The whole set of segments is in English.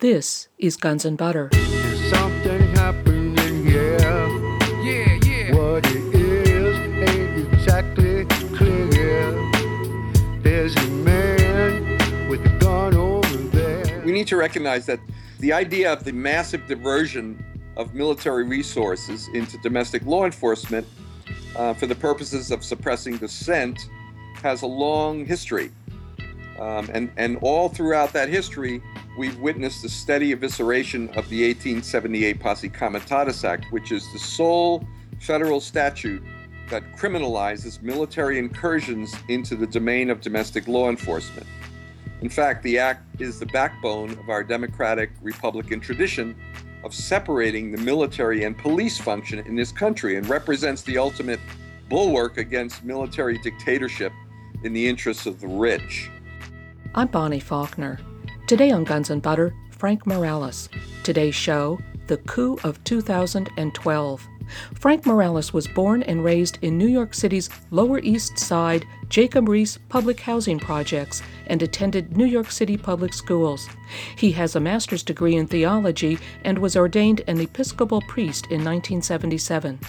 This is Guns and Butter. There's something happening, yeah. Yeah, yeah. What it is ain't exactly clear. There's a man with a gun over there. We need to recognize that the idea of the massive diversion of military resources into domestic law enforcement for the purposes of suppressing dissent has a long history. And all throughout that history, we've witnessed the steady evisceration of the 1878 Posse Comitatus Act, which is the sole federal statute that criminalizes military incursions into the domain of domestic law enforcement. In fact, the act is the backbone of our democratic Republican tradition of separating the military and police function in this country and represents the ultimate bulwark against military dictatorship in the interests of the rich. I'm Bonnie Faulkner. Today on Guns and Butter, Frank Morales. Today's show, The Coup of 2012. Frank Morales was born and raised in New York City's Lower East Side, Jacob Riis Public Housing Projects, and attended New York City public schools. He has a master's degree in theology and was ordained an Episcopal priest in 1977.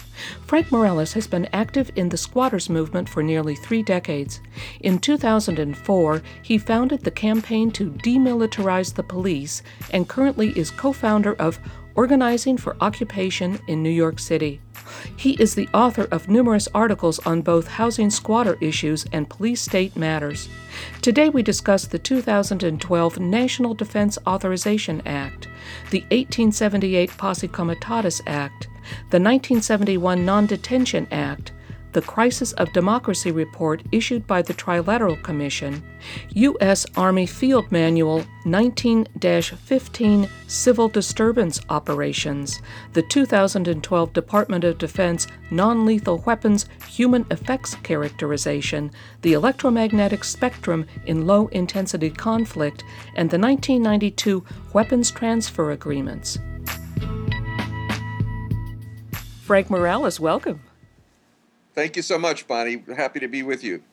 Frank Morales has been active in the squatters movement for nearly 3 decades. In 2004, he founded the Campaign to Demilitarize the Police and currently is co-founder of Organizing for Occupation in New York City. He is the author of numerous articles on both housing squatter issues and police state matters. Today we discuss the 2012 National Defense Authorization Act, the 1878 Posse Comitatus Act, the 1971 Non-Detention Act, the Crisis of Democracy Report issued by the Trilateral Commission, US Army Field Manual 19-15 Civil Disturbance Operations, the 2012 Department of Defense Non-Lethal Weapons Human Effects Characterization, the Electromagnetic Spectrum in Low-Intensity Conflict, and the 1992 Weapons Transfer Agreements. Frank Morales, welcome. Thank you so much, Bonnie. Happy to be with you.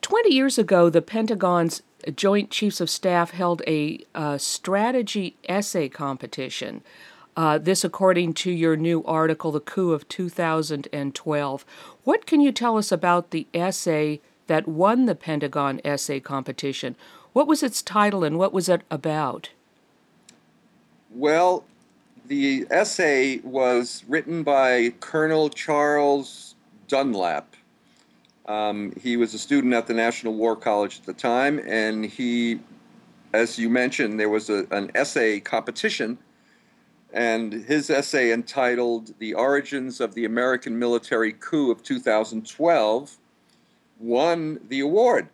20 years ago, the Pentagon's Joint Chiefs of Staff held a strategy essay competition. This according to your new article, The Coup of 2012. What can you tell us about the essay that won the Pentagon essay competition? What was its title and what was it about? Well, the essay was written by Colonel Charles Dunlap. He was a student at the National War College at the time, and he, as you mentioned, there was an essay competition, and his essay entitled The Origins of the American Military Coup of 2012 won the award.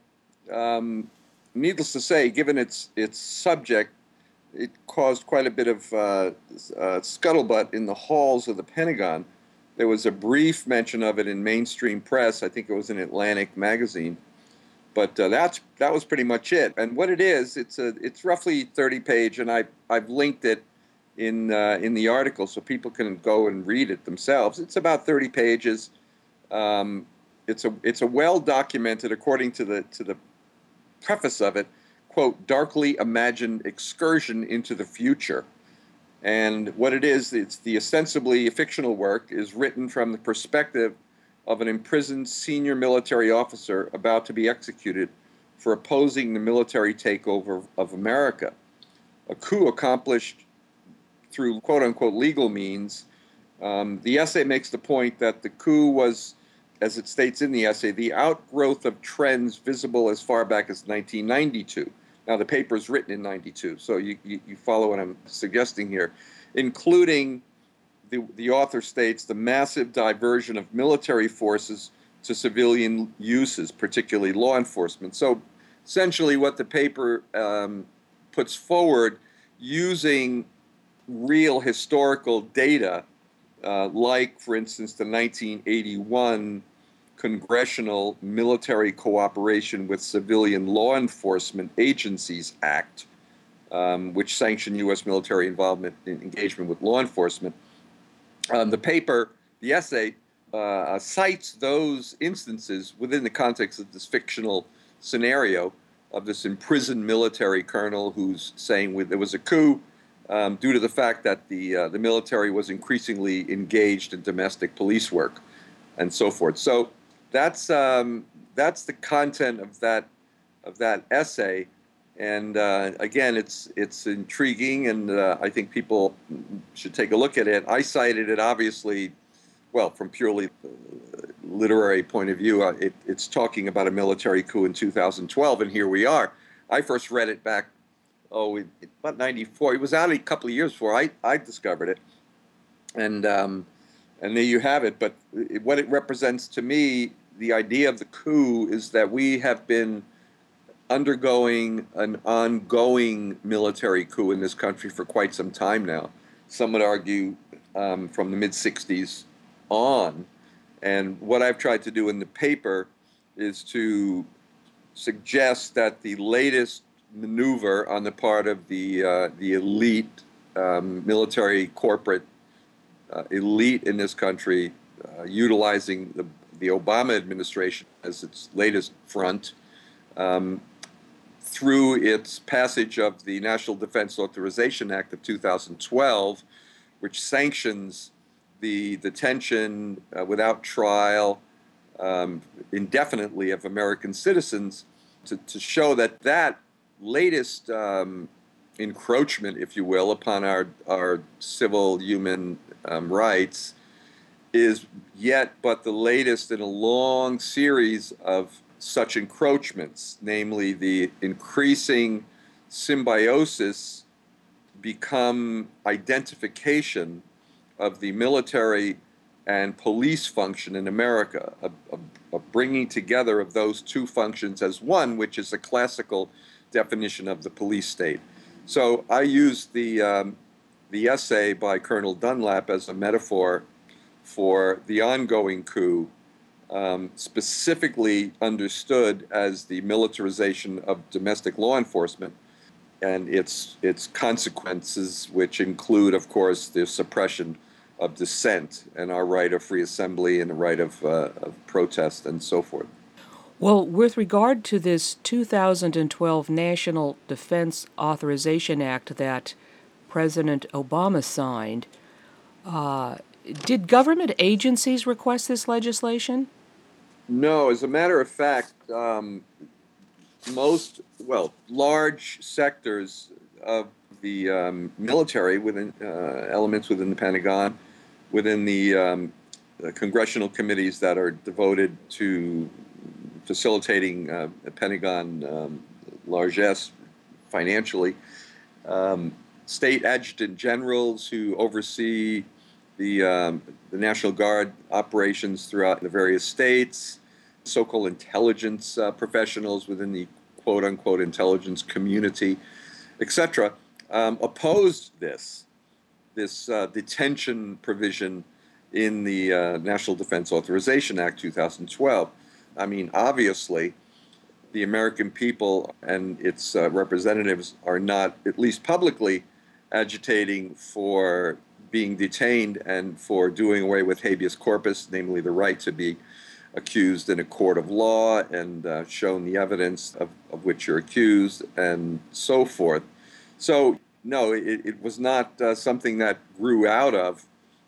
Needless to say, given its subject, it caused quite a bit of scuttlebutt in the halls of the Pentagon. There was a brief mention of it in mainstream press. I think it was in Atlantic magazine, but that was pretty much it. And what it is, it's roughly 30-page, and I've linked it in the article so people can go and read it themselves. It's about 30 pages. It's a well documented, according to the preface of it, quote, darkly imagined excursion into the future. And what it is, it's the ostensibly fictional work is written from the perspective of an imprisoned senior military officer about to be executed for opposing the military takeover of America, a coup accomplished through quote-unquote legal means. The essay makes the point that the coup was, as it states in the essay, the outgrowth of trends visible as far back as 1992. Now, the paper's written in 92, so you follow what I'm suggesting here, including, the author states, the massive diversion of military forces to civilian uses, particularly law enforcement. So essentially what the paper puts forward, using real historical data, like, for instance, the 1981 Congressional Military Cooperation with Civilian Law Enforcement Agencies Act, which sanctioned U.S. military involvement in engagement with law enforcement. The paper, the essay, cites those instances within the context of this fictional scenario of this imprisoned military colonel who's saying there was a coup due to the fact that the military was increasingly engaged in domestic police work and so forth. So that's the content of that essay. And again, it's intriguing, and I think people should take a look at it. I cited it, obviously, well, from purely literary point of view. It's talking about a military coup in 2012, and here we are. I first read it back, about 94. It was out a couple of years before I discovered it. And there you have it. But what it represents to me, the idea of the coup, is that we have been undergoing an ongoing military coup in this country for quite some time now. Some would argue from the mid-'60s on. And what I've tried to do in the paper is to suggest that the latest maneuver on the part of the elite military corporate elite in this country, utilizing the Obama administration as its latest front, through its passage of the National Defense Authorization Act of 2012, which sanctions the detention without trial indefinitely of American citizens, to show that latest encroachment, if you will, upon our civil human rights is yet but the latest in a long series of such encroachments, namely the increasing symbiosis become identification of the military and police function in America, a bringing together of those two functions as one, which is a classical definition of the police state. So I used the essay by Colonel Dunlap as a metaphor for the ongoing coup, specifically understood as the militarization of domestic law enforcement and its consequences, which include, of course, the suppression of dissent and our right of free assembly and the right of protest and so forth. Well, with regard to this 2012 National Defense Authorization Act that President Obama signed, did government agencies request this legislation? No. As a matter of fact, large sectors of the military within elements within the Pentagon, within the congressional committees that are devoted to facilitating Pentagon largesse financially, state adjutant generals who oversee the National Guard operations throughout the various states, so-called intelligence professionals within the quote-unquote intelligence community, etc., opposed this detention provision in the National Defense Authorization Act 2012. I mean, obviously, the American people and its representatives are not, at least publicly, agitating for being detained and for doing away with habeas corpus, namely the right to be accused in a court of law and shown the evidence of which you're accused and so forth. So, no, it was not something that grew out of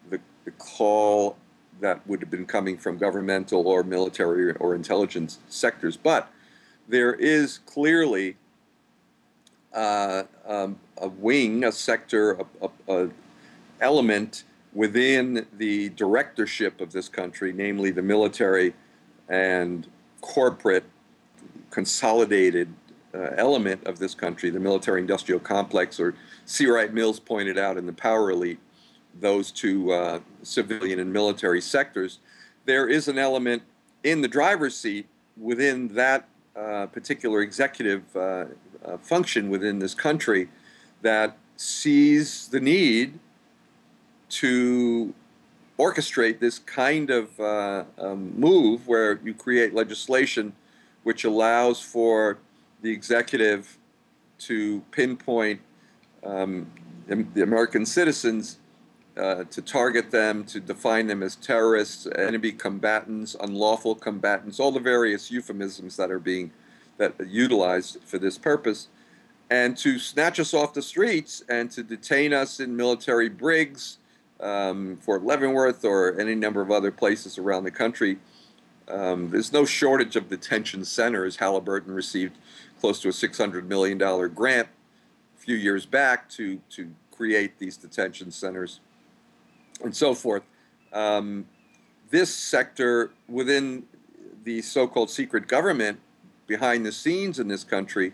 the call that would have been coming from governmental or military or intelligence sectors. But there is clearly a wing, a sector, a element within the directorship of this country, namely the military and corporate consolidated element of this country, the military-industrial complex, or C. Wright Mills pointed out in The Power Elite, those two civilian and military sectors. There is an element in the driver's seat within that particular executive function within this country that sees the need to orchestrate this kind of move where you create legislation which allows for the executive to pinpoint the American citizens, to target them, to define them as terrorists, enemy combatants, unlawful combatants, all the various euphemisms that are being that are utilized for this purpose, and to snatch us off the streets and to detain us in military brigs, Fort Leavenworth or any number of other places around the country. There's no shortage of detention centers. Halliburton received close to a $600 million grant a few years back to create these detention centers and so forth. This sector within the so-called secret government behind the scenes in this country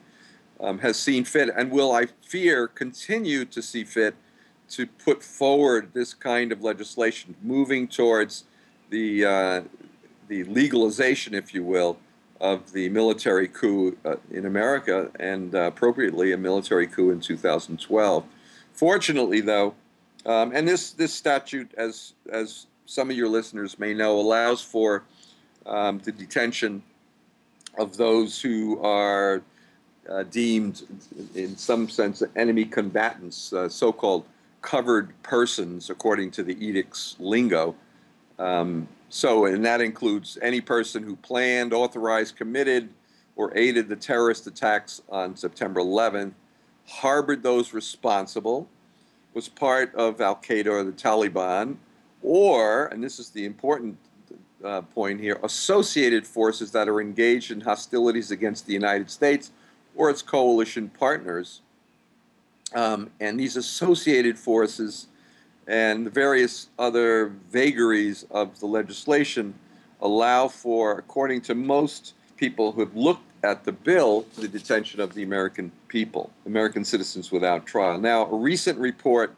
has seen fit and will, I fear, continue to see fit to put forward this kind of legislation, moving towards the legalization, if you will, of the military coup in America, and appropriately a military coup in 2012. Fortunately, though, and this statute, as some of your listeners may know, allows for the detention of those who are deemed, in some sense, enemy combatants, so-called covered persons, according to the edict's lingo. So, and that includes any person who planned, authorized, committed, or aided the terrorist attacks on September 11th, harbored those responsible, was part of al-Qaeda or the Taliban, or, and this is the important point here, associated forces that are engaged in hostilities against the United States or its coalition partners. And these associated forces and the various other vagaries of the legislation allow for, according to most people who have looked at the bill, the detention of the American people, American citizens without trial. Now, a recent report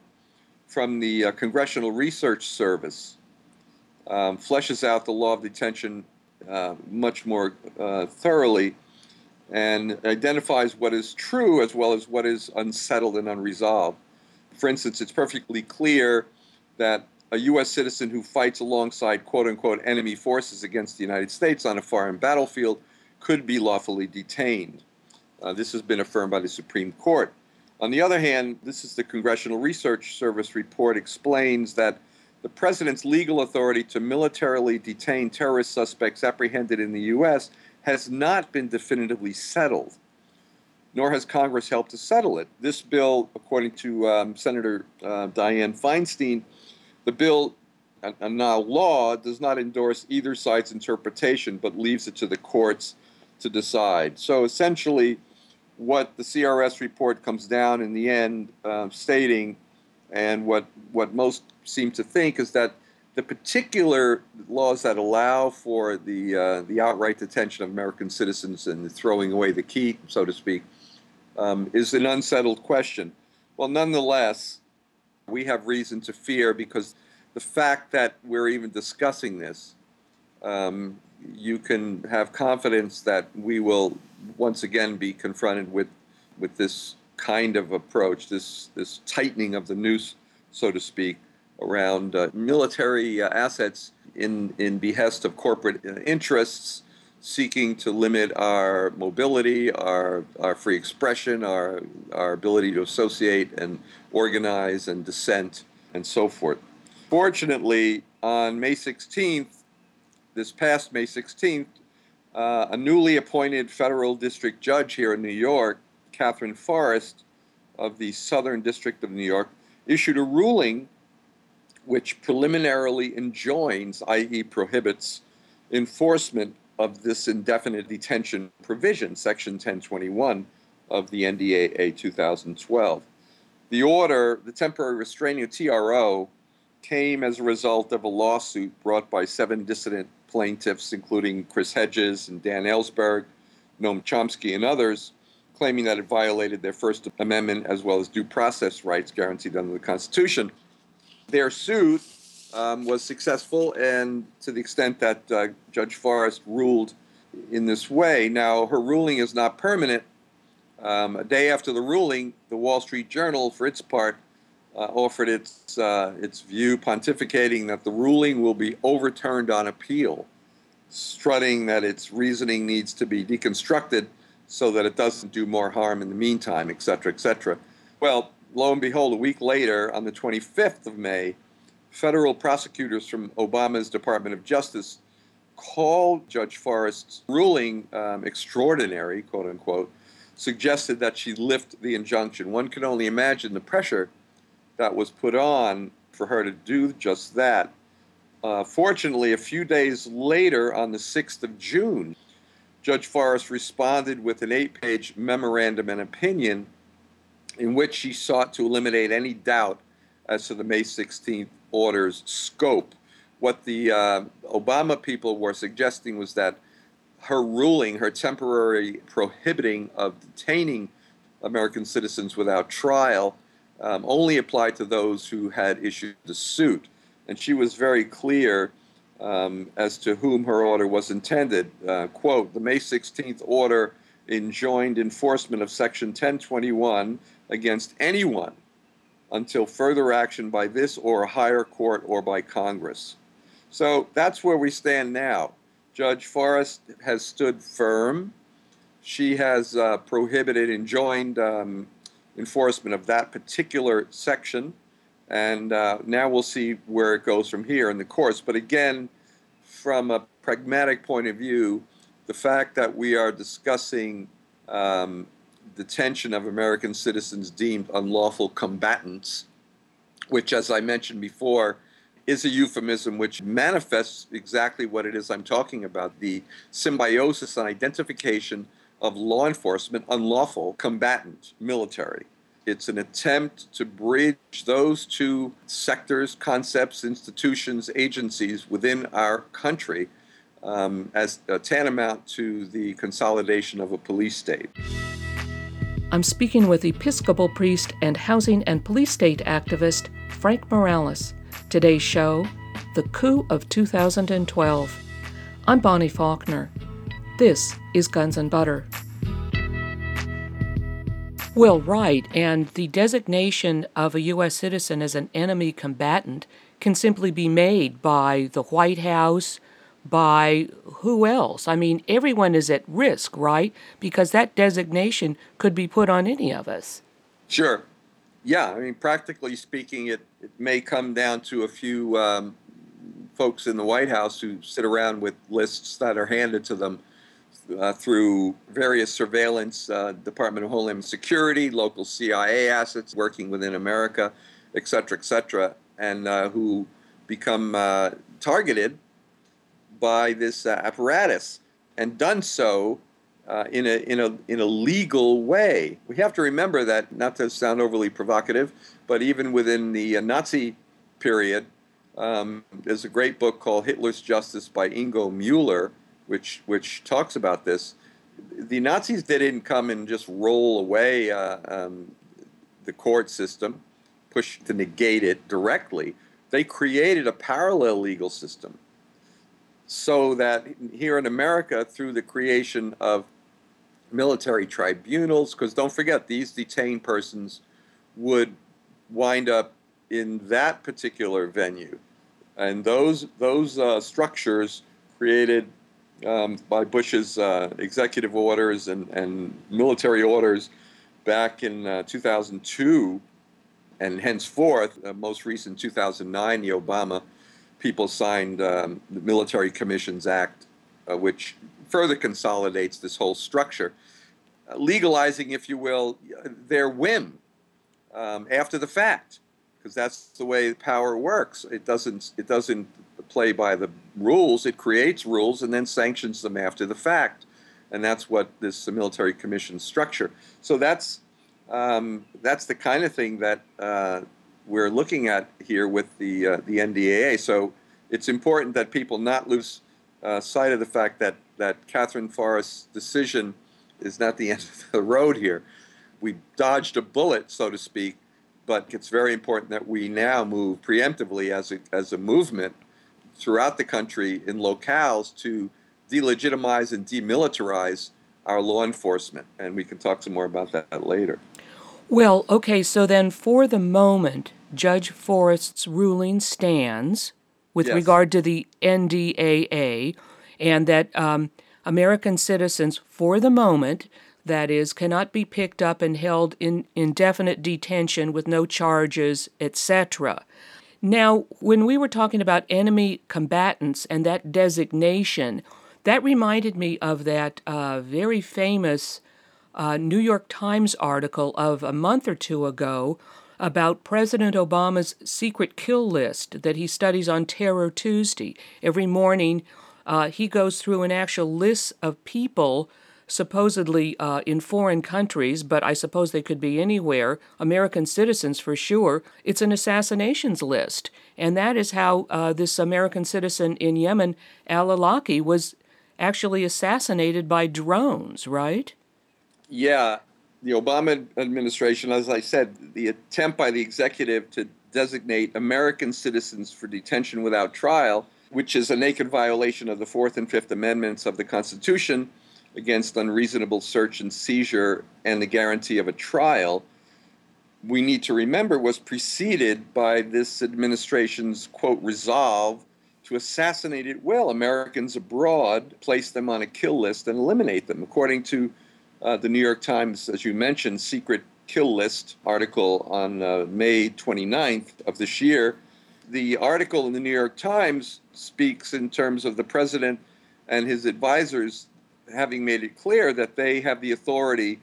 from the Congressional Research Service fleshes out the law of detention much more thoroughly, and identifies what is true as well as what is unsettled and unresolved. For instance, it's perfectly clear that a U.S. citizen who fights alongside quote-unquote enemy forces against the United States on a foreign battlefield could be lawfully detained. This has been affirmed by the Supreme Court. On the other hand, this is the Congressional Research Service report explains that the president's legal authority to militarily detain terrorist suspects apprehended in the U.S. has not been definitively settled, nor has Congress helped to settle it. This bill, according to Senator Dianne Feinstein, the bill, and now law, does not endorse either side's interpretation, but leaves it to the courts to decide. So essentially, what the CRS report comes down in the end stating, and what most seem to think, is that the particular laws that allow for the outright detention of American citizens and the throwing away the key, so to speak, is an unsettled question. Well, nonetheless, we have reason to fear, because the fact that we're even discussing this, you can have confidence that we will once again be confronted with this kind of approach, this tightening of the noose, so to speak, around military assets in behest of corporate interests seeking to limit our mobility, our free expression, our ability to associate and organize and dissent and so forth. Fortunately, on May 16th, this past May 16th, a newly appointed federal district judge here in New York, Catherine Forrest of the Southern District of New York, issued a ruling which preliminarily enjoins, i.e. prohibits, enforcement of this indefinite detention provision, Section 1021 of the NDAA 2012. The order, the temporary restraining TRO, came as a result of a lawsuit brought by 7 dissident plaintiffs, including Chris Hedges and Dan Ellsberg, Noam Chomsky, and others, claiming that it violated their First Amendment as well as due process rights guaranteed under the Constitution. Their suit was successful, and to the extent that Judge Forrest ruled in this way. Now, her ruling is not permanent. A day after the ruling, the Wall Street Journal, for its part, offered its view, pontificating that the ruling will be overturned on appeal, strutting that its reasoning needs to be deconstructed so that it doesn't do more harm in the meantime, et cetera, et cetera. Well, lo and behold, a week later, on the 25th of May, federal prosecutors from Obama's Department of Justice called Judge Forrest's ruling extraordinary, quote unquote, suggested that she lift the injunction. One can only imagine the pressure that was put on for her to do just that. Fortunately, a few days later, on the 6th of June, Judge Forrest responded with an 8-page memorandum and opinion in which she sought to eliminate any doubt as to the May 16th order's scope. What the Obama people were suggesting was that her ruling, her temporary prohibiting of detaining American citizens without trial, only applied to those who had issued the suit. And she was very clear as to whom her order was intended. Quote, the May 16th order enjoined enforcement of Section 1021 against anyone until further action by this or a higher court or by Congress. So that's where we stand now. Judge Forrest has stood firm. She has prohibited, enjoined enforcement of that particular section, and now we'll see where it goes from here in the courts. But again, from a pragmatic point of view, the fact that we are discussing detention of American citizens deemed unlawful combatants, which, as I mentioned before, is a euphemism which manifests exactly what it is I'm talking about, the symbiosis and identification of law enforcement, unlawful combatant, military. It's an attempt to bridge those two sectors, concepts, institutions, agencies within our country as tantamount to the consolidation of a police state. I'm speaking with Episcopal priest and housing and police state activist Frank Morales. Today's show, The Coup of 2012. I'm Bonnie Faulkner. This is Guns and Butter. Well, right, and the designation of a U.S. citizen as an enemy combatant can simply be made by the White House, by who else? I mean, everyone is at risk, right? Because that designation could be put on any of us. Sure. Yeah, I mean, practically speaking, it may come down to a few folks in the White House who sit around with lists that are handed to them through various surveillance, Department of Homeland Security, local CIA assets working within America, et cetera, and who become targeted by this apparatus, and done so in a legal way. We have to remember that, not to sound overly provocative, but even within the Nazi period, there's a great book called Hitler's Justice by Ingo Mueller, which talks about this. The Nazis didn't come and just roll away the court system, push to negate it directly. They created a parallel legal system, so that here in America, through the creation of military tribunals, because don't forget, these detained persons would wind up in that particular venue. And those structures created by Bush's executive orders and military orders back in 2002, and henceforth, most recent 2009, the Obama people signed the Military Commissions Act, which further consolidates this whole structure, legalizing, if you will, their whim after the fact, because that's the way power works. It doesn't play by the rules. It creates rules and then sanctions them after the fact, and that's what this military commission structure. So that's the kind of thing that we're looking at here with the NDAA. So it's important that people not lose sight of the fact that Catherine Forrest's decision is not the end of the road here. We dodged a bullet, so to speak, but it's very important that we now move preemptively as a movement throughout the country in locales to delegitimize and demilitarize our law enforcement. And we can talk some more about that later. Well, okay, so then for the moment, Judge Forrest's ruling stands with regard to the NDAA, and that American citizens, for the moment, that is, cannot be picked up and held in indefinite detention with no charges, etc. Now, when we were talking about enemy combatants and that designation, that reminded me of that very famous New York Times article of a month or two ago about President Obama's secret kill list that he studies on Terror Tuesday. Every morning, he goes through an actual list of people supposedly in foreign countries, but I suppose they could be anywhere, American citizens for sure. It's an assassinations list. And that is how this American citizen in Yemen, al-Awlaki, was actually assassinated by drones, right? Yeah. The Obama administration, as I said, the attempt by the executive to designate American citizens for detention without trial, which is a naked violation of the Fourth and Fifth Amendments of the Constitution against unreasonable search and seizure and the guarantee of a trial, we need to remember was preceded by this administration's, quote, resolve to assassinate at will Americans abroad, place them on a kill list, and eliminate them, according to the New York Times, as you mentioned, secret kill list article on May 29th of this year. The article in the New York Times speaks in terms of the president and his advisors having made it clear that they have the authority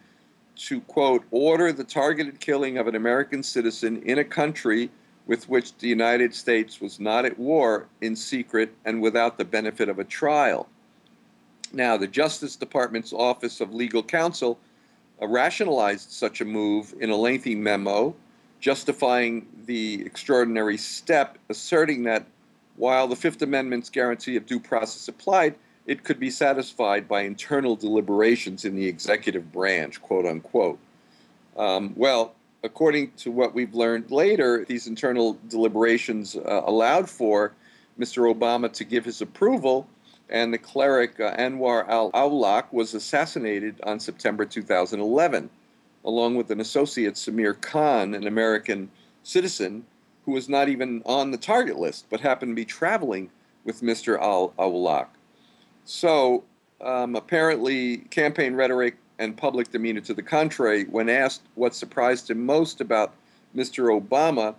to, quote, order the targeted killing of an American citizen in a country with which the United States was not at war in secret and without the benefit of a trial. Now, the Justice Department's Office of Legal Counsel rationalized such a move in a lengthy memo, justifying the extraordinary step, asserting that while the Fifth Amendment's guarantee of due process applied, it could be satisfied by internal deliberations in the executive branch, quote unquote. Well, according to what we've learned later, these internal deliberations allowed for Mr. Obama to give his approval, and the cleric Anwar al-Awlaki was assassinated on September 2011, along with an associate, Samir Khan, an American citizen who was not even on the target list, but happened to be traveling with Mr. al-Awlaki. So apparently campaign rhetoric and public demeanor to the contrary, when asked what surprised him most about Mr. Obama,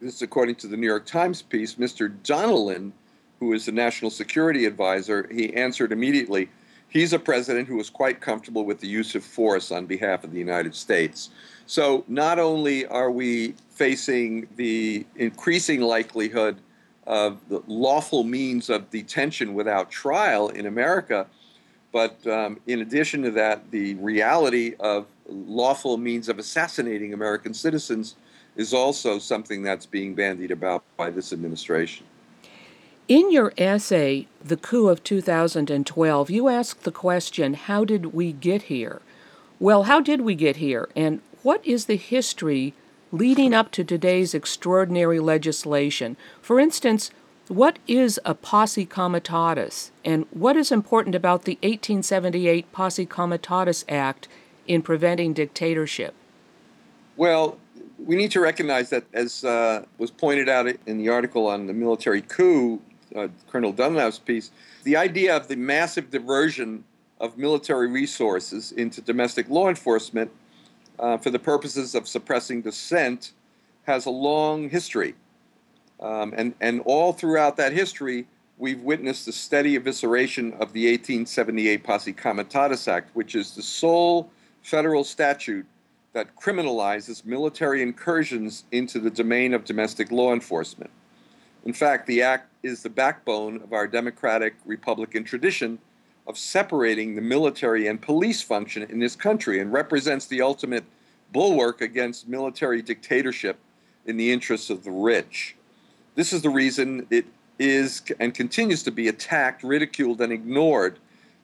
this is according to the New York Times piece, Mr. Donilon, who is the national security advisor, he answered immediately, he's a president who is quite comfortable with the use of force on behalf of the United States. So not only are we facing the increasing likelihood of the lawful means of detention without trial in America, but in addition to that, the reality of lawful means of assassinating American citizens is also something that's being bandied about by this administration. In your essay, The Coup of 2012, you ask the question, how did we get here? Well, how did we get here? And what is the history leading up to today's extraordinary legislation? For instance, what is a posse comitatus? And what is important about the 1878 Posse Comitatus Act in preventing dictatorship? Well, we need to recognize that, as was pointed out in the article on the military coup, Colonel Dunlap's piece, the idea of the massive diversion of military resources into domestic law enforcement for the purposes of suppressing dissent has a long history. And all throughout that history, we've witnessed the steady evisceration of the 1878 Posse Comitatus Act, which is the sole federal statute that criminalizes military incursions into the domain of domestic law enforcement. In fact, the act is the backbone of our democratic-republican tradition of separating the military and police function in this country and represents the ultimate bulwark against military dictatorship in the interests of the rich. This is the reason it is and continues to be attacked, ridiculed, and ignored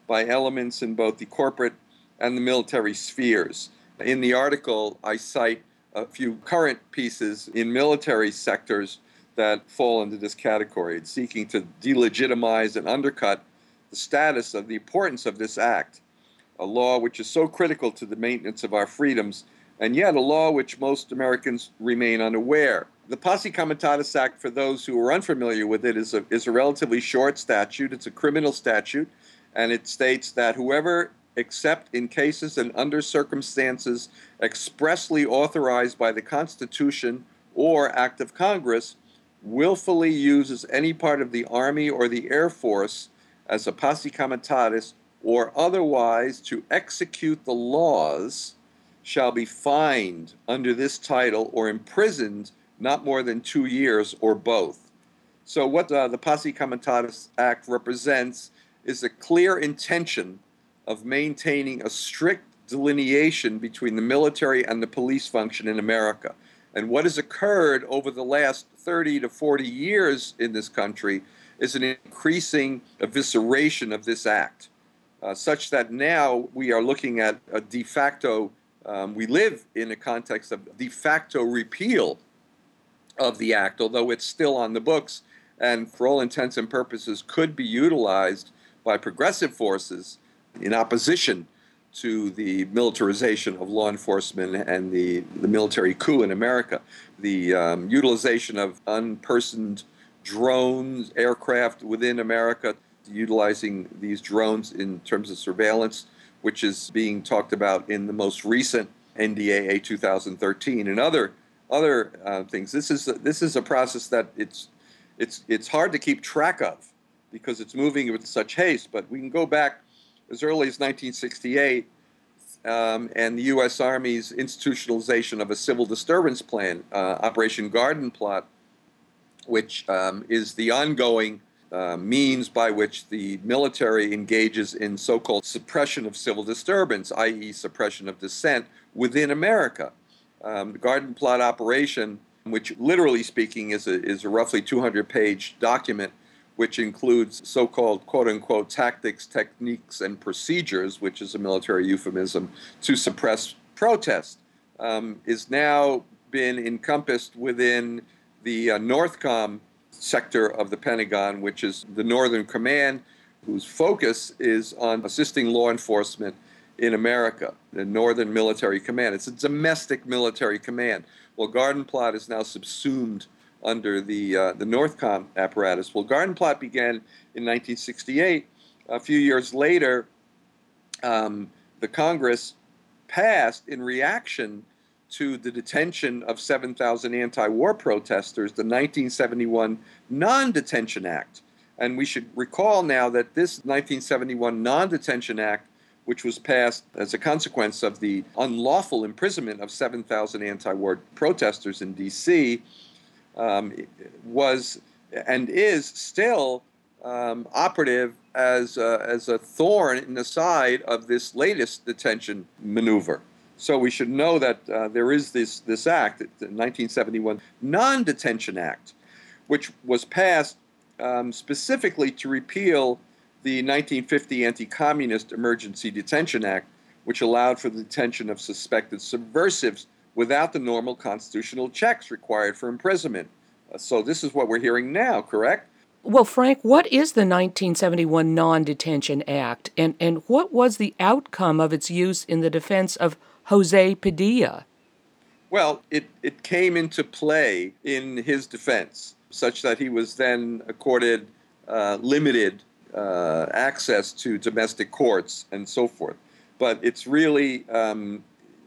by elements in both the corporate and the military spheres. In the article, I cite a few current pieces in military sectors that fall into this category. It's seeking to delegitimize and undercut the status of the importance of this act, a law which is so critical to the maintenance of our freedoms, and yet a law which most Americans remain unaware. The Posse Comitatus Act, for those who are unfamiliar with it, is a relatively short statute. It's a criminal statute, and it states that whoever, except in cases and under circumstances expressly authorized by the Constitution or Act of Congress, willfully uses any part of the Army or the Air Force as a posse comitatus or otherwise to execute the laws shall be fined under this title or imprisoned not more than 2 years or both. So what the Posse Comitatus Act represents is a clear intention of maintaining a strict delineation between the military and the police function in America. And what has occurred over the last 30 to 40 years in this country is an increasing evisceration of this act, such that now we are looking at a de facto, we live in a context of de facto repeal of the act, although it's still on the books and for all intents and purposes could be utilized by progressive forces in opposition to the militarization of law enforcement and the military coup in America. The utilization of unpersoned drones, aircraft within America, utilizing these drones in terms of surveillance, which is being talked about in the most recent NDAA 2013 and other things. This is a process that it's hard to keep track of because it's moving with such haste. But we can go back as early as 1968 and the U.S. Army's institutionalization of a civil disturbance plan, Operation Garden Plot, which is the ongoing means by which the military engages in so-called suppression of civil disturbance, i.e. suppression of dissent within America. The Garden Plot operation, which literally speaking is a roughly 200-page document, which includes so-called quote-unquote tactics, techniques, and procedures, which is a military euphemism, to suppress protest, is now been encompassed within the Northcom sector of the Pentagon, which is the Northern Command, whose focus is on assisting law enforcement in America, the Northern Military Command. It's a domestic military command. Well, Garden Plot is now subsumed under the Northcom apparatus. Well, Garden Plot began in 1968. A few years later, the Congress passed, in reaction to the detention of 7,000 anti-war protesters, the 1971 Non-Detention Act. And we should recall now that this 1971 Non-Detention Act, which was passed as a consequence of the unlawful imprisonment of 7,000 anti-war protesters in D.C., was and is still operative as a thorn in the side of this latest detention maneuver. So we should know that there is this act, the 1971 Non-Detention Act, which was passed specifically to repeal the 1950 Anti-Communist Emergency Detention Act, which allowed for the detention of suspected subversives without the normal constitutional checks required for imprisonment. So this is what we're hearing now, correct? Well, Frank, what is the 1971 Non-Detention Act, and what was the outcome of its use in the defense of Jose Padilla? Well, it came into play in his defense, such that he was then accorded limited access to domestic courts and so forth. But it's really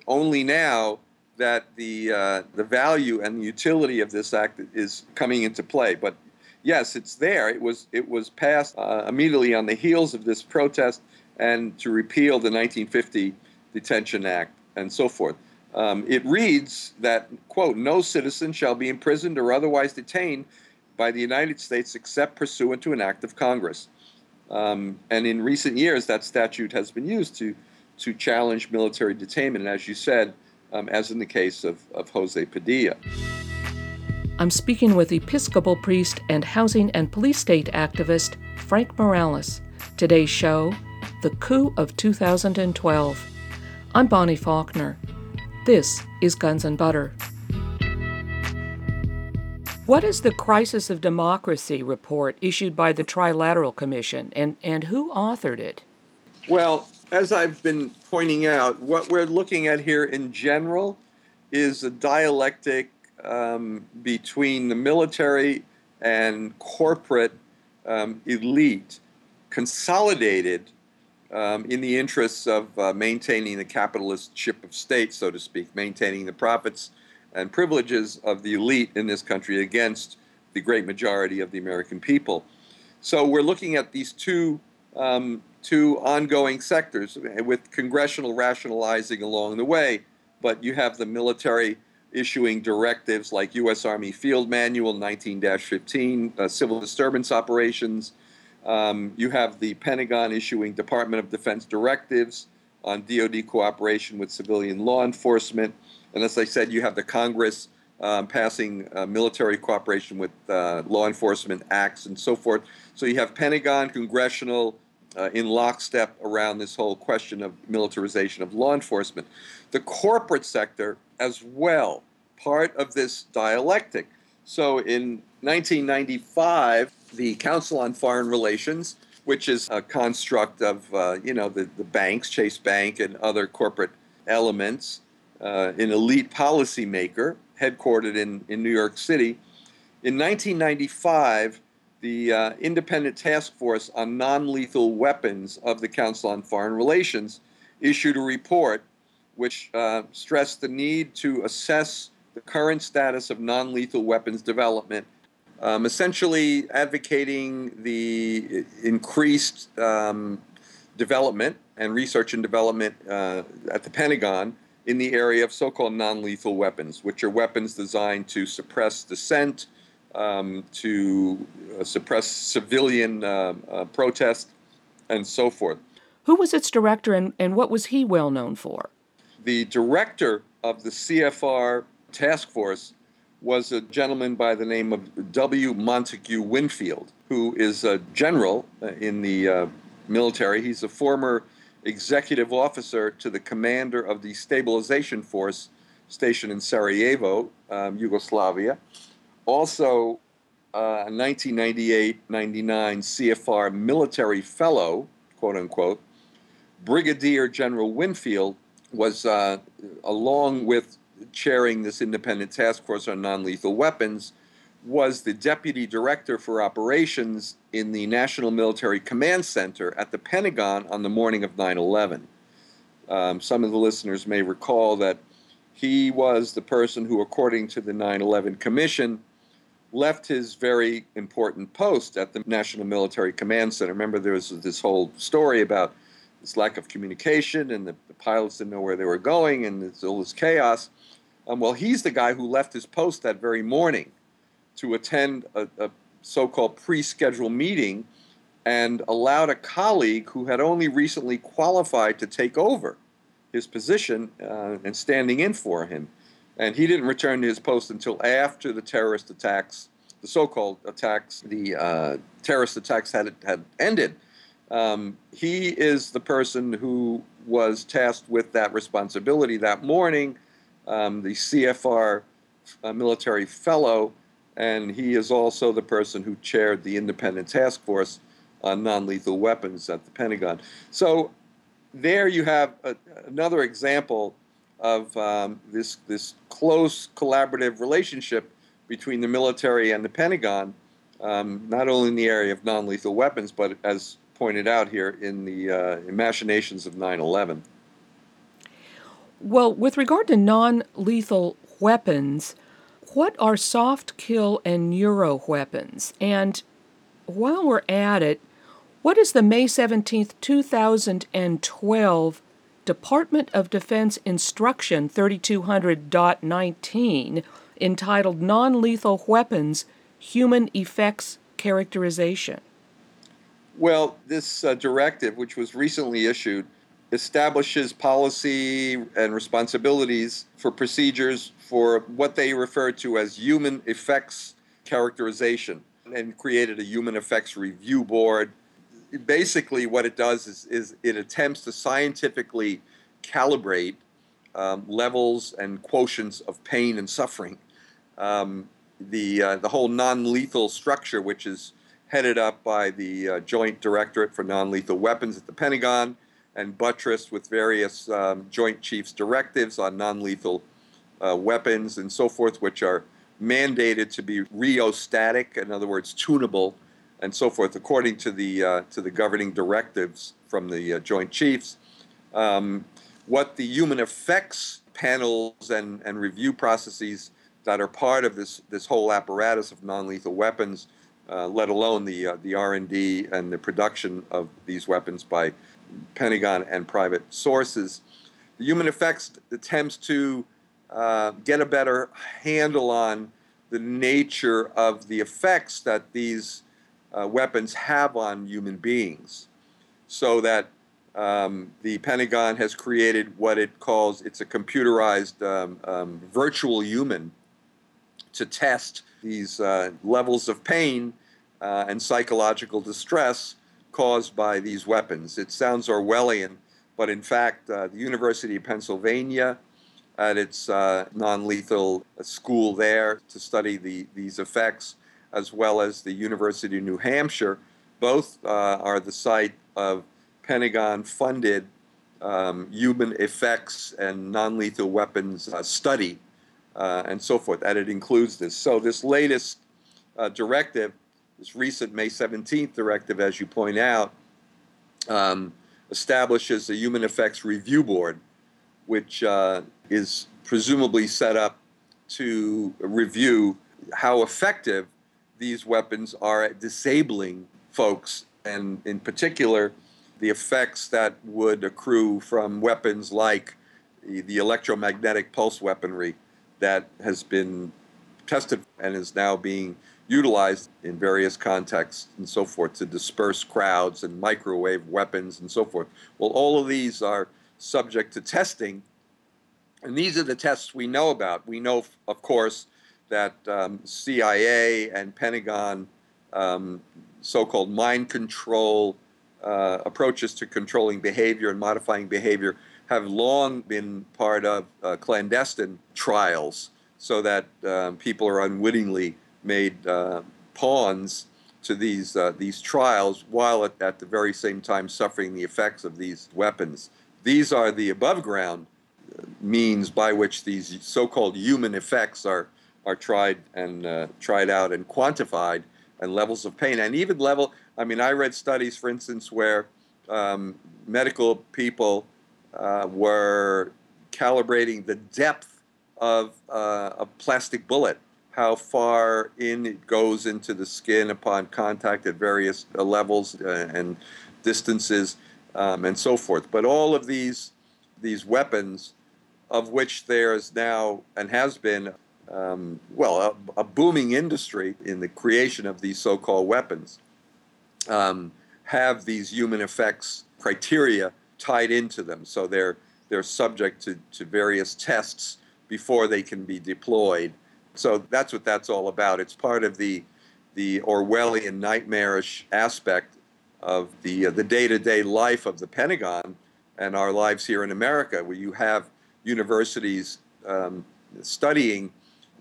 only now that the value and the utility of this act is coming into play. But yes, it's there. It was passed immediately on the heels of this protest and to repeal the 1950 Detention Act and so forth. It reads that, quote, no citizen shall be imprisoned or otherwise detained by the United States except pursuant to an act of Congress. And in recent years, that statute has been used to challenge military detainment, as you said, as in the case of Jose Padilla. I'm speaking with Episcopal priest and housing and police state activist Frank Morales. Today's show, The Coup of 2012. I'm Bonnie Faulkner. This is Guns and Butter. What is the Crisis of Democracy report issued by the Trilateral Commission, and who authored it? Well, as I've been pointing out, what we're looking at here in general is a dialectic between the military and corporate elite, consolidated in the interests of maintaining the capitalist ship of state, so to speak, maintaining the profits and privileges of the elite in this country against the great majority of the American people. So we're looking at these two ongoing sectors with congressional rationalizing along the way, but you have the military issuing directives like US Army Field Manual 19-15, Civil Disturbance Operations. You have the Pentagon issuing Department of Defense directives on DOD cooperation with civilian law enforcement. And as I said, you have the Congress passing military cooperation with law enforcement acts and so forth. So you have Pentagon, congressional, in lockstep around this whole question of militarization of law enforcement. The corporate sector as well, part of this dialectic. So in 1995, the Council on Foreign Relations, which is a construct of, the banks, Chase Bank and other corporate elements, an elite policymaker headquartered in New York City. In 1995, the Independent Task Force on Non-Lethal Weapons of the Council on Foreign Relations issued a report which stressed the need to assess the current status of non-lethal weapons development, essentially advocating the increased development and research and development at the Pentagon in the area of so-called non-lethal weapons, which are weapons designed to suppress dissent, to suppress civilian protest, and so forth. Who was its director, and what was he well known for? The director of the CFR task force was a gentleman by the name of W. Montague Winfield, who is a general in the military. He's a former executive officer to the commander of the Stabilization Force stationed in Sarajevo, Yugoslavia. Also, a 1998-99 CFR military fellow, quote-unquote. Brigadier General Winfield was, along with chairing this Independent Task Force on Non-Lethal Weapons, was the Deputy Director for Operations in the National Military Command Center at the Pentagon on the morning of 9/11. Some of the listeners may recall that he was the person who, according to the 9/11 Commission, left his very important post at the National Military Command Center. Remember, there was this whole story about this lack of communication and the pilots didn't know where they were going and there's all this chaos. Well, he's the guy who left his post that very morning to attend a so-called pre-scheduled meeting and allowed a colleague who had only recently qualified to take over his position and standing in for him. And he didn't return to his post until after the terrorist attacks, the so-called attacks, the terrorist attacks had ended. He is the person who was tasked with that responsibility that morning, the CFR military fellow, and he is also the person who chaired the Independent Task Force on Non-Lethal Weapons at the Pentagon. So there you have another example of this close collaborative relationship between the military and the Pentagon, not only in the area of non-lethal weapons, but as pointed out here in the machinations of 9/11. Well, with regard to non-lethal weapons, what are soft kill and neuro weapons? And while we're at it, what is the May 17, 2012 Department of Defense Instruction 3200.19 entitled Non-Lethal Weapons, Human Effects Characterization? Well, this directive, which was recently issued, establishes policy and responsibilities for procedures for what they refer to as human effects characterization, and created a human effects review board. Basically, what it does is it attempts to scientifically calibrate levels and quotients of pain and suffering. The whole non-lethal structure, which is headed up by the Joint Directorate for Non-Lethal Weapons at the Pentagon, and buttressed with various Joint Chiefs' directives on non-lethal weapons and so forth, which are mandated to be rheostatic, in other words, tunable, and so forth, according to the governing directives from the Joint Chiefs. What the human effects panels and review processes that are part of this whole apparatus of non-lethal weapons, let alone the R&D and the production of these weapons by Pentagon and private sources. The Human Effects attempts to get a better handle on the nature of the effects that these weapons have on human beings, so that the Pentagon has created what it calls, it's a computerized virtual human to test these levels of pain and psychological distress caused by these weapons. It sounds Orwellian, but in fact, the University of Pennsylvania at its non-lethal school there to study these effects, as well as the University of New Hampshire, both are the site of Pentagon-funded human effects and non-lethal weapons study and so forth, and it includes this. So this latest directive, this recent May 17th directive, as you point out, establishes a Human Effects Review Board, which is presumably set up to review how effective these weapons are at disabling folks, and in particular, the effects that would accrue from weapons like the electromagnetic pulse weaponry that has been tested and is now being utilized in various contexts and so forth to disperse crowds, and microwave weapons and so forth. Well, all of these are subject to testing, and these are the tests we know about. We know, of course, that CIA and Pentagon so-called mind control approaches to controlling behavior and modifying behavior have long been part of clandestine trials, so that people are unwittingly made pawns to these trials, while at the very same time suffering the effects of these weapons. These are the above-ground means by which these so-called human effects are tried out and quantified, and levels of pain, and even level. I mean, I read studies, for instance, where medical people were calibrating the depth of a plastic bullet, how far in it goes into the skin upon contact at various levels and distances and so forth. But all of these weapons, of which there is now and has been a booming industry in the creation of these so-called weapons, have these human effects criteria tied into them. So they're subject to various tests before they can be deployed. So that's what that's all about. It's part of the Orwellian nightmarish aspect of the day-to-day life of the Pentagon and our lives here in America, where you have universities studying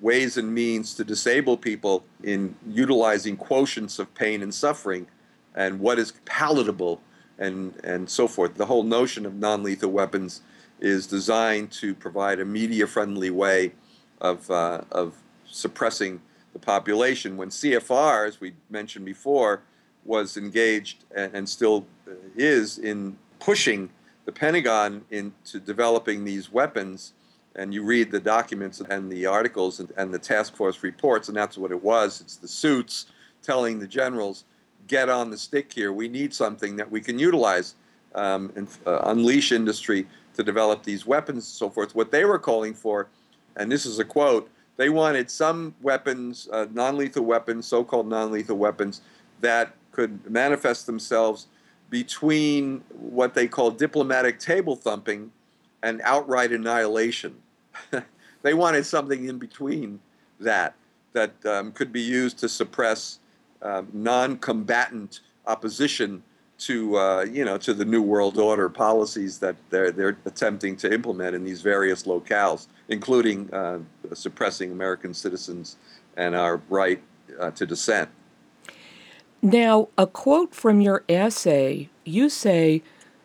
ways and means to disable people in utilizing quotients of pain and suffering and what is palatable and so forth. The whole notion of non-lethal weapons is designed to provide a media-friendly way of suppressing the population. When CFR, as we mentioned before, was engaged and still is in pushing the Pentagon into developing these weapons, and you read the documents and the articles and the task force reports, and that's what it was. It's the suits telling the generals, get on the stick here. We need something that we can utilize and unleash industry to develop these weapons and so forth. What they were calling for, and this is a quote, they wanted some weapons, non-lethal weapons, so-called non-lethal weapons, that could manifest themselves between what they call diplomatic table thumping and outright annihilation. They wanted something in between that could be used to suppress non-combatant opposition to the New World Order policies that they're attempting to implement in these various locales, including suppressing American citizens and our right to dissent. Now, a quote from your essay, you say,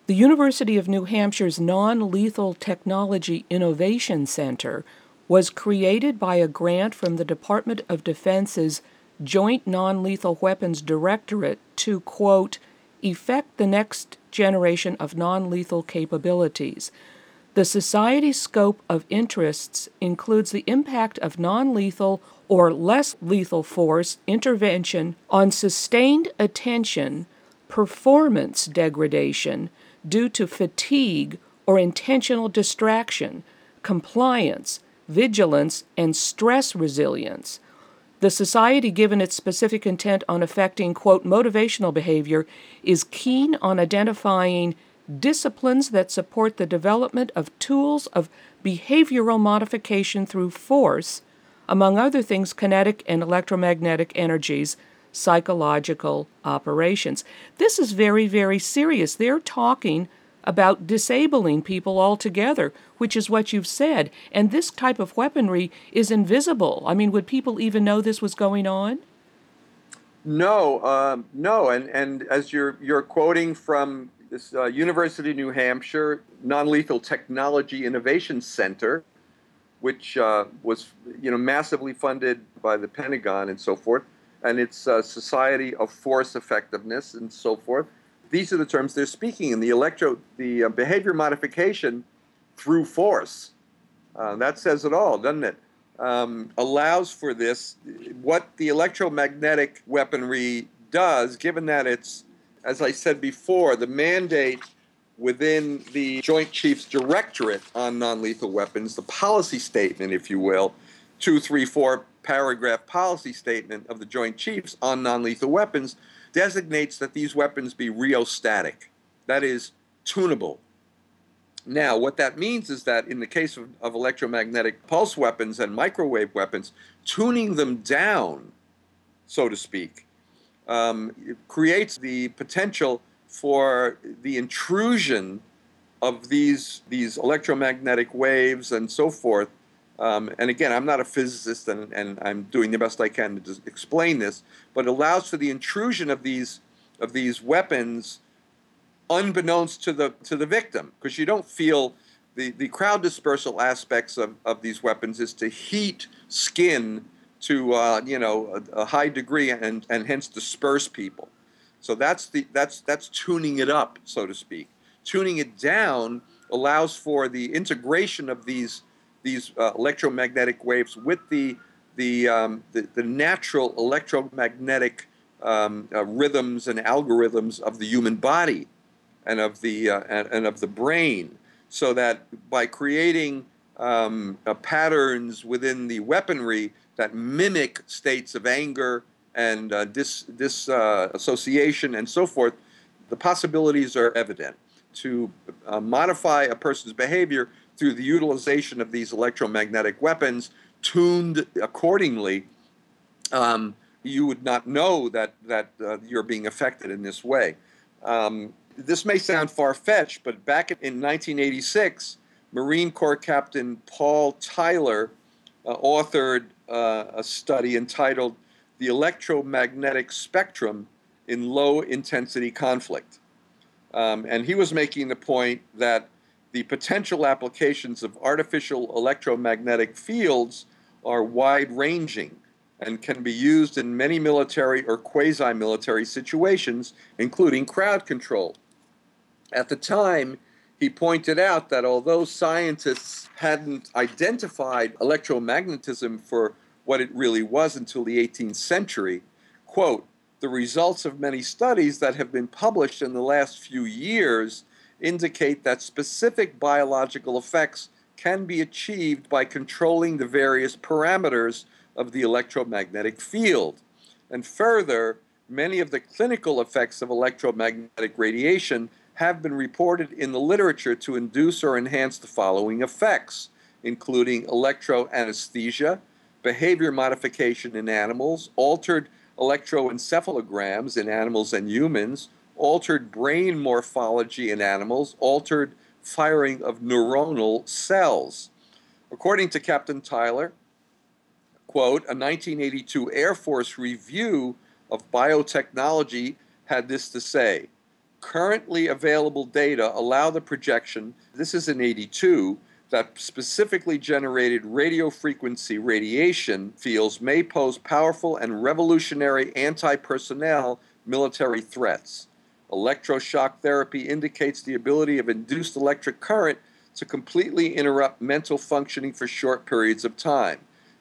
the University of New Hampshire's Non-Lethal Technology Innovation Center was created by a grant from the Department of Defense's Joint Non-Lethal Weapons Directorate to, quote, effect the next generation of non-lethal capabilities. The Society's scope of interests includes the impact of non-lethal or less lethal force intervention on sustained attention, performance degradation due to fatigue or intentional distraction, compliance, vigilance, and stress resilience. The Society, given its specific intent on affecting, quote, motivational behavior, is keen on identifying disciplines that support the development of tools of behavioral modification through force, among other things, kinetic and electromagnetic energies, psychological operations. This is very, very serious. They're talking about disabling people altogether, which is what you've said. And this type of weaponry is invisible. I mean, would people even know this was going on? No. And as you're quoting from this University of New Hampshire Non-Lethal Technology Innovation Center, which was massively funded by the Pentagon and so forth, and its Society of Force Effectiveness and so forth. These are the terms they're speaking in the behavior modification through force. That says it all, doesn't it? Allows for this. What the electromagnetic weaponry does, given that it's, as I said before, the mandate within the Joint Chiefs Directorate on Non-Lethal Weapons, the policy statement, if you will, 234 paragraph policy statement of the Joint Chiefs on Non-Lethal Weapons, designates that these weapons be rheostatic, that is, tunable. Now, what that means is that in the case of electromagnetic pulse weapons and microwave weapons, tuning them down, so to speak, creates the potential for the intrusion of these electromagnetic waves and so forth. And again, I'm not a physicist, and I'm doing the best I can to just explain this, but it allows for the intrusion of these weapons unbeknownst to the victim, because you don't feel the crowd dispersal aspects of these weapons is to heat skin to a high degree and hence disperse people. So that's tuning it up, so to speak. Tuning it down allows for the integration of these electromagnetic waves with the natural electromagnetic rhythms and algorithms of the human body and of the brain, so that by creating patterns within the weaponry that mimic states of anger and disassociation and so forth, the possibilities are evident to modify a person's behavior through the utilization of these electromagnetic weapons, tuned accordingly. You would not know that you're being affected in this way. This may sound far-fetched, but back in 1986, Marine Corps Captain Paul Tyler authored a study entitled The Electromagnetic Spectrum in Low-Intensity Conflict. And he was making the point that the potential applications of artificial electromagnetic fields are wide-ranging and can be used in many military or quasi-military situations, including crowd control. At the time, he pointed out that although scientists hadn't identified electromagnetism for what it really was until the 18th century, quote, the results of many studies that have been published in the last few years indicate that specific biological effects can be achieved by controlling the various parameters of the electromagnetic field. And further, many of the clinical effects of electromagnetic radiation have been reported in the literature to induce or enhance the following effects, including electroanesthesia, behavior modification in animals, altered electroencephalograms in animals and humans, altered brain morphology in animals, altered firing of neuronal cells. According to Captain Tyler, quote, a 1982 Air Force review of biotechnology had this to say, currently available data allow the projection, this is in 82, that specifically generated radiofrequency radiation fields may pose powerful and revolutionary anti-personnel military threats. Electroshock therapy indicates the ability of induced electric current to completely interrupt mental functioning for short periods of time,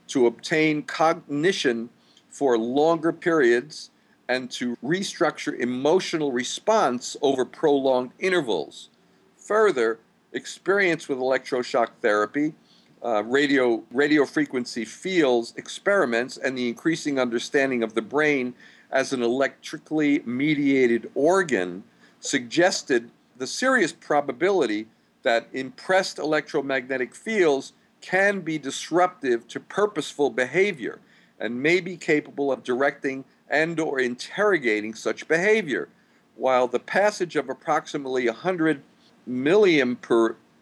to obtain cognition for longer periods, and to restructure emotional response over prolonged intervals. Further, experience with electroshock therapy, radio frequency fields experiments, and the increasing understanding of the brain as an electrically mediated organ suggested the serious probability that impressed electromagnetic fields can be disruptive to purposeful behavior and may be capable of directing and or interrogating such behavior, while the passage of approximately 100 million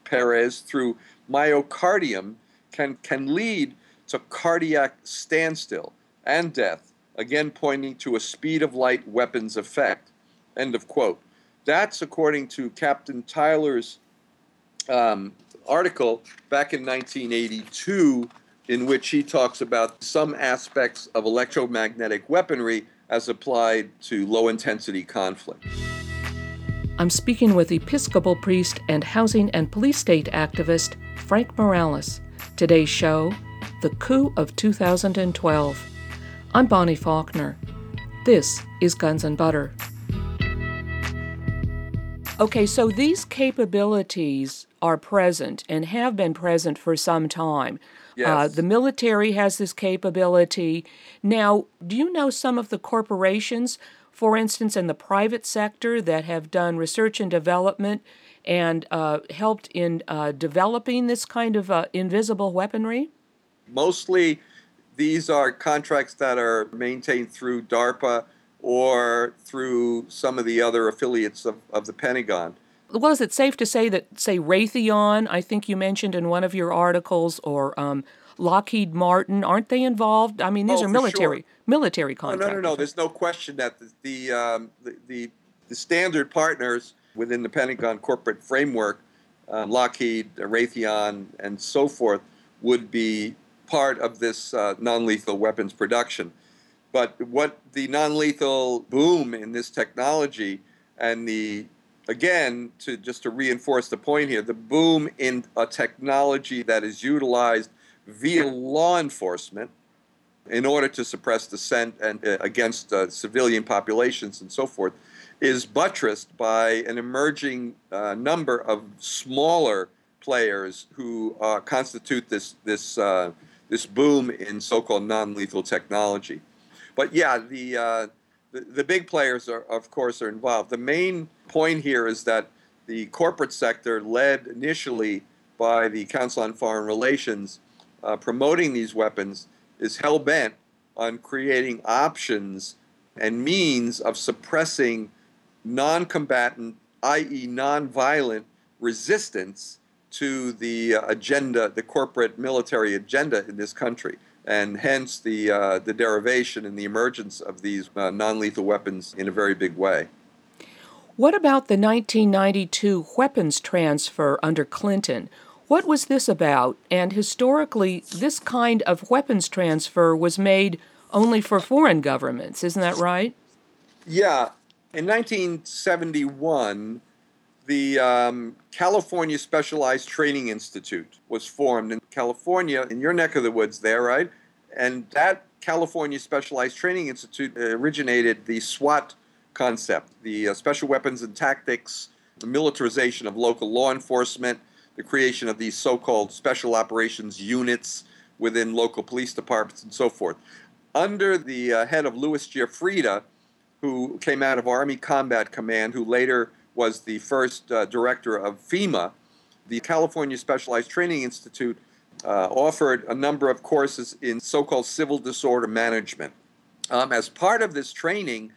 pares through myocardium can lead to cardiac standstill and death, again pointing to a speed of light weapons effect, end of quote. That's according to Captain Tyler's article back in 1982, in which he talks about some aspects of electromagnetic weaponry as applied to low-intensity conflict. I'm speaking with Episcopal priest and housing and police state activist Frank Morales. Today's show, The Coup of 2012. I'm Bonnie Faulkner. This is Guns and Butter. Okay, so these capabilities are present and have been present for some time. Yes. The military has this capability. Now, do you know some of the corporations, for instance, in the private sector that have done research and development and helped in developing this kind of invisible weaponry? Mostly these are contracts that are maintained through DARPA or through some of the other affiliates of the Pentagon. Well, is it safe to say that, say, Raytheon, I think you mentioned in one of your articles, or Lockheed Martin, aren't they involved? I mean, these are military sure. military contractors. No. There's no question that the standard partners within the Pentagon corporate framework, Lockheed, Raytheon, and so forth, would be part of this non-lethal weapons production. But what the non-lethal boom in this technology and the again, to reinforce the point here, the boom in a technology that is utilized via law enforcement in order to suppress dissent and against civilian populations and so forth is buttressed by an emerging number of smaller players who constitute this boom in so-called non-lethal technology. But yeah, the big players, are, of course, involved. The main point here is that the corporate sector, led initially by the Council on Foreign Relations, promoting these weapons, is hell-bent on creating options and means of suppressing non-combatant, i.e. non-violent, resistance to the agenda, the corporate military agenda in this country. And hence the derivation and the emergence of these non-lethal weapons in a very big way. What about the 1992 weapons transfer under Clinton? What was this about? And historically, this kind of weapons transfer was made only for foreign governments. Isn't that right? Yeah. In 1971, the California Specialized Training Institute was formed in California, in your neck of the woods there, right? And that California Specialized Training Institute originated the SWAT concept, the Special Weapons and Tactics, the militarization of local law enforcement, the creation of these so-called special operations units within local police departments and so forth. Under the head of Louis Giuffrida, who came out of Army Combat Command, who later was the first director of FEMA, the California Specialized Training Institute offered a number of courses in so-called civil disorder management. As part of this training,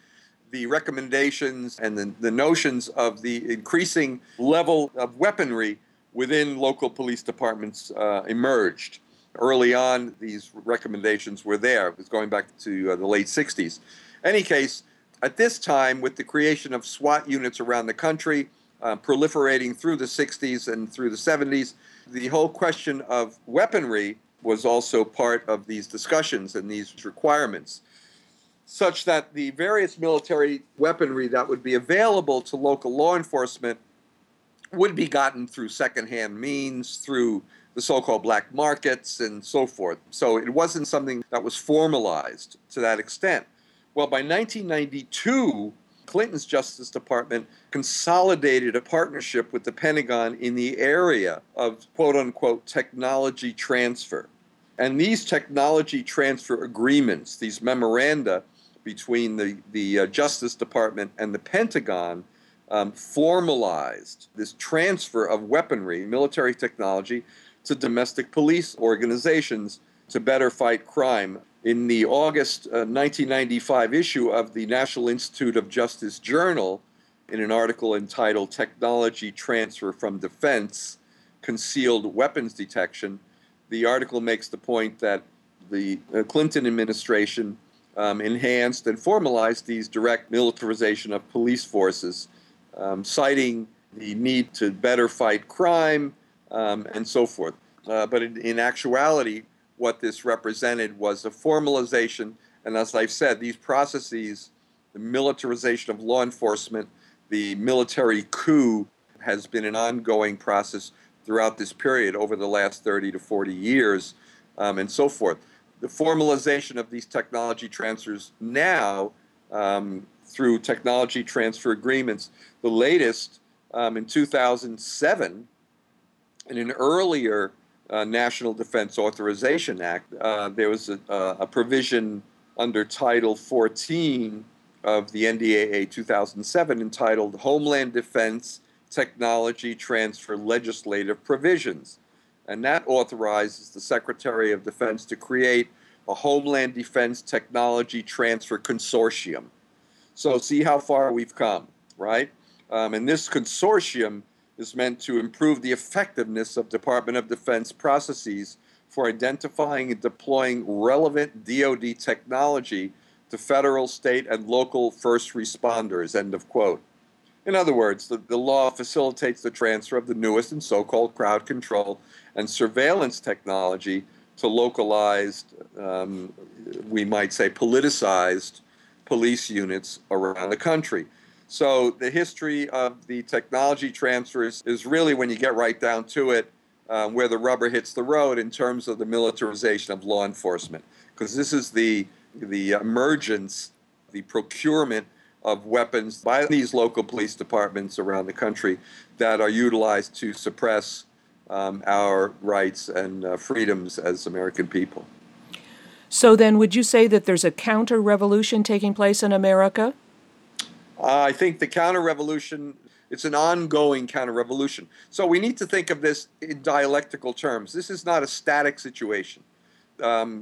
the recommendations and the notions of the increasing level of weaponry within local police departments emerged. Early on, these recommendations were there. It was going back to the late 60s. In any case, at this time, with the creation of SWAT units around the country, proliferating through the 60s and through the 70s, the whole question of weaponry was also part of these discussions and these requirements, such that the various military weaponry that would be available to local law enforcement would be gotten through secondhand means, through the so-called black markets and so forth. So it wasn't something that was formalized to that extent. Well, by 1992, Clinton's Justice Department consolidated a partnership with the Pentagon in the area of, quote-unquote, technology transfer. And these technology transfer agreements, these memoranda between the Justice Department and the Pentagon, formalized this transfer of weaponry, military technology, to domestic police organizations to better fight crime. In the August 1995 issue of the National Institute of Justice Journal, in an article entitled Technology Transfer from Defense, Concealed Weapons Detection, the article makes the point that the Clinton administration enhanced and formalized these direct militarization of police forces, citing the need to better fight crime and so forth. But in actuality, what this represented was a formalization, and as I've said, these processes, the militarization of law enforcement, the military coup, has been an ongoing process throughout this period over the last 30 to 40 years and so forth. The formalization of these technology transfers now through technology transfer agreements, the latest in 2007 in an earlier National Defense Authorization Act, there was a provision under Title 14 of the NDAA 2007 entitled Homeland Defense Technology Transfer Legislative Provisions. And that authorizes the Secretary of Defense to create a Homeland Defense Technology Transfer Consortium. So see how far we've come, right? And this consortium is meant to improve the effectiveness of Department of Defense processes for identifying and deploying relevant DoD technology to federal, state, and local first responders, end of quote. In other words, the law facilitates the transfer of the newest and so-called crowd control and surveillance technology to localized, we might say politicized, police units around the country. So the history of the technology transfers is really, when you get right down to it, where the rubber hits the road in terms of the militarization of law enforcement, because this is the emergence, the procurement of weapons by these local police departments around the country that are utilized to suppress our rights and freedoms as American people. So then would you say that there's a counter-revolution taking place in America? I think the counter-revolution, it's an ongoing counter-revolution. So we need to think of this in dialectical terms. This is not a static situation.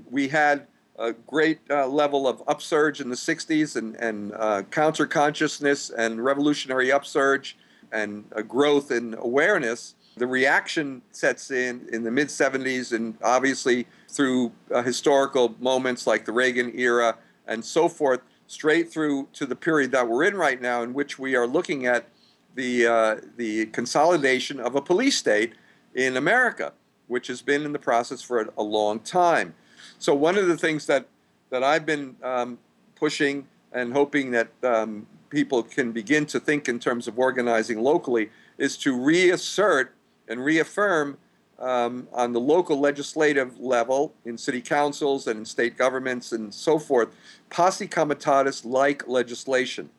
We had a great level of upsurge in the 60s and counter-consciousness and revolutionary upsurge and a growth in awareness. The reaction sets in the mid-70s and obviously through historical moments like the Reagan era and so forth, straight through to the period that we're in right now, in which we are looking at the consolidation of a police state in America, which has been in the process for a long time. So one of the things that I've been pushing and hoping that people can begin to think in terms of organizing locally is to reassert and reaffirm on the local legislative level, in city councils and in state governments and so forth, posse comitatus-like legislation.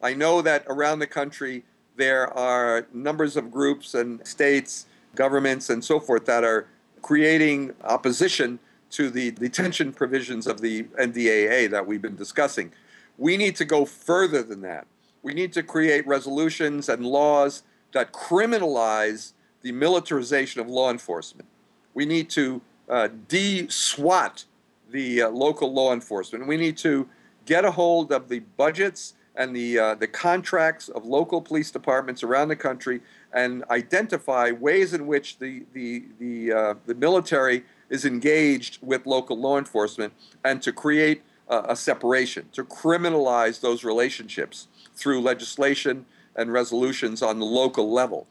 I know that around the country there are numbers of groups and states, governments and so forth that are creating opposition to the detention provisions of the NDAA that we've been discussing. We need to go further than that. We need to create resolutions and laws that criminalize the militarization of law enforcement. We need to de-SWAT the local law enforcement. We need to get a hold of the budgets and the contracts of local police departments around the country and identify ways in which the military is engaged with local law enforcement, and to create a separation, to criminalize those relationships through legislation and resolutions on the local level.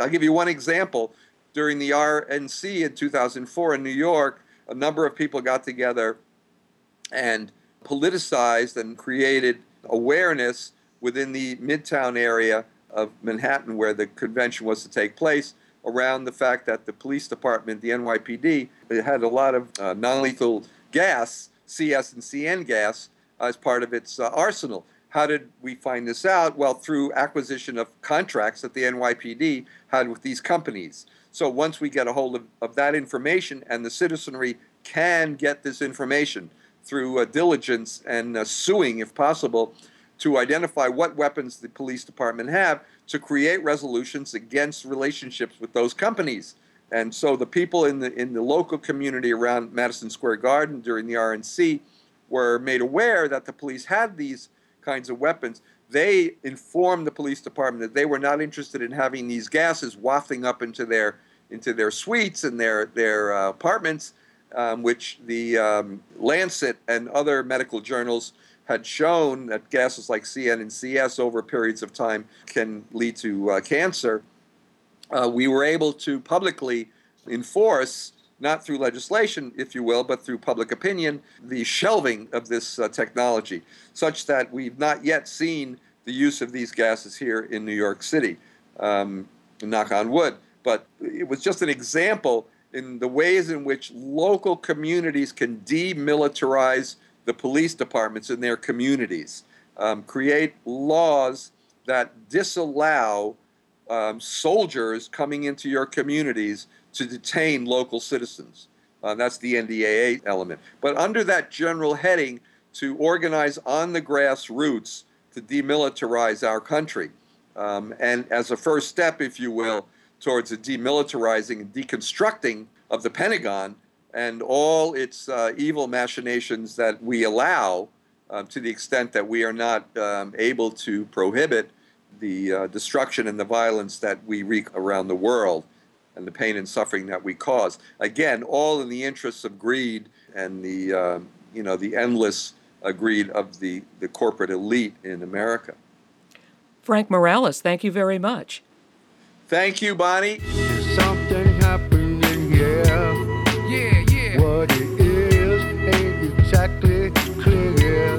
I'll give you one example. During the RNC in 2004 in New York, a number of people got together and politicized and created awareness within the Midtown area of Manhattan, where the convention was to take place, around the fact that the police department, the NYPD, had a lot of non-lethal gas, CS and CN gas, as part of its arsenal. How did we find this out? Well, through acquisition of contracts that the NYPD had with these companies. So once we get a hold of that information, and the citizenry can get this information through diligence and suing, if possible, to identify what weapons the police department have, to create resolutions against relationships with those companies. And so the people in the local community around Madison Square Garden during the RNC were made aware that the police had these kinds of weapons. They informed the police department that they were not interested in having these gases wafting up into their suites and their apartments, which the Lancet and other medical journals had shown that gases like CN and CS over periods of time can lead to cancer. We were able to publicly enforce, not through legislation, if you will, but through public opinion, the shelving of this technology, such that we've not yet seen the use of these gases here in New York City, knock on wood. But it was just an example in the ways in which local communities can demilitarize the police departments in their communities, create laws that disallow soldiers coming into your communities to detain local citizens. That's the NDAA element. But under that general heading, to organize on the grassroots to demilitarize our country. And as a first step, if you will, towards the demilitarizing and deconstructing of the Pentagon and all its evil machinations that we allow, to the extent that we are not able to prohibit the destruction and the violence that we wreak around the world, and the pain and suffering that we cause. Again, all in the interests of greed and the endless greed of the corporate elite in America. Frank Morales, thank you very much. Thank you, Bonnie. There's something happening here. Yeah, yeah. What it is ain't exactly clear.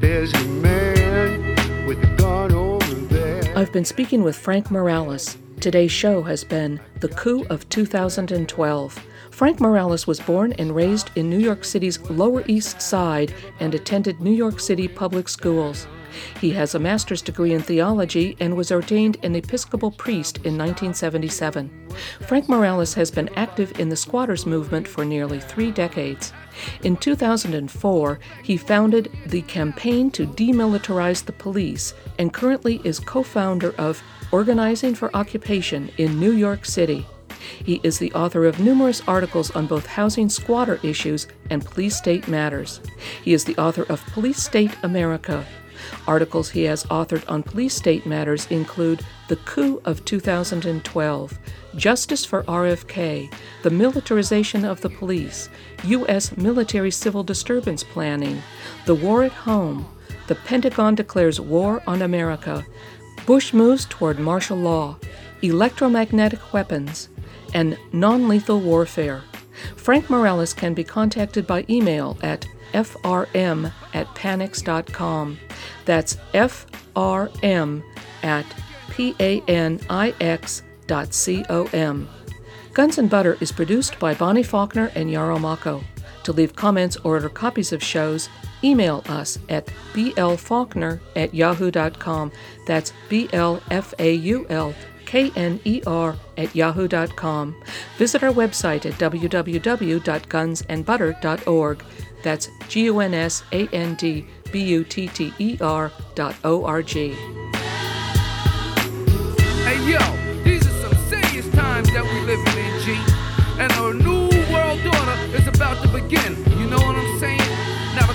There's a man with a gun over there. I've been speaking with Frank Morales. Today's show has been The Coup of 2012. Frank Morales was born and raised in New York City's Lower East Side and attended New York City public schools. He has a master's degree in theology and was ordained an Episcopal priest in 1977. Frank Morales has been active in the squatters movement for nearly 3 decades. In 2004, he founded the Campaign to Demilitarize the Police and currently is co-founder of Organizing for Occupation in New York City. He is the author of numerous articles on both housing squatter issues and police state matters. He is the author of Police State America. Articles he has authored on police state matters include The Coup of 2012, Justice for RFK, The Militarization of the Police, U.S. Military Civil Disturbance Planning, The War at Home, The Pentagon Declares War on America, Bush Moves Toward Martial Law, Electromagnetic Weapons, and Non-Lethal Warfare. Frank Morales can be contacted by email at frm@panics.com. That's frm@panix.com. Guns and Butter is produced by Bonnie Faulkner and Yaro Mako. To leave comments or order copies of shows, email us at blfaulkner@yahoo.com. That's blfaulkner@yahoo.com. Visit our website at www.gunsandbutter.org. That's gunsandbutter.org. Hey yo, these are some serious times that we live in, G. And our new world order is about to begin. You know what I'm saying? Now the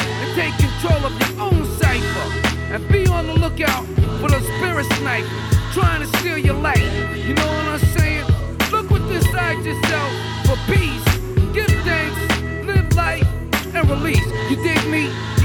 and take control of your own cipher, and be on the lookout for the spirit terrorist sniper trying to steal your life. You know what I'm saying? Look what inside yourself for peace. Give thanks, live life, and release. You dig me?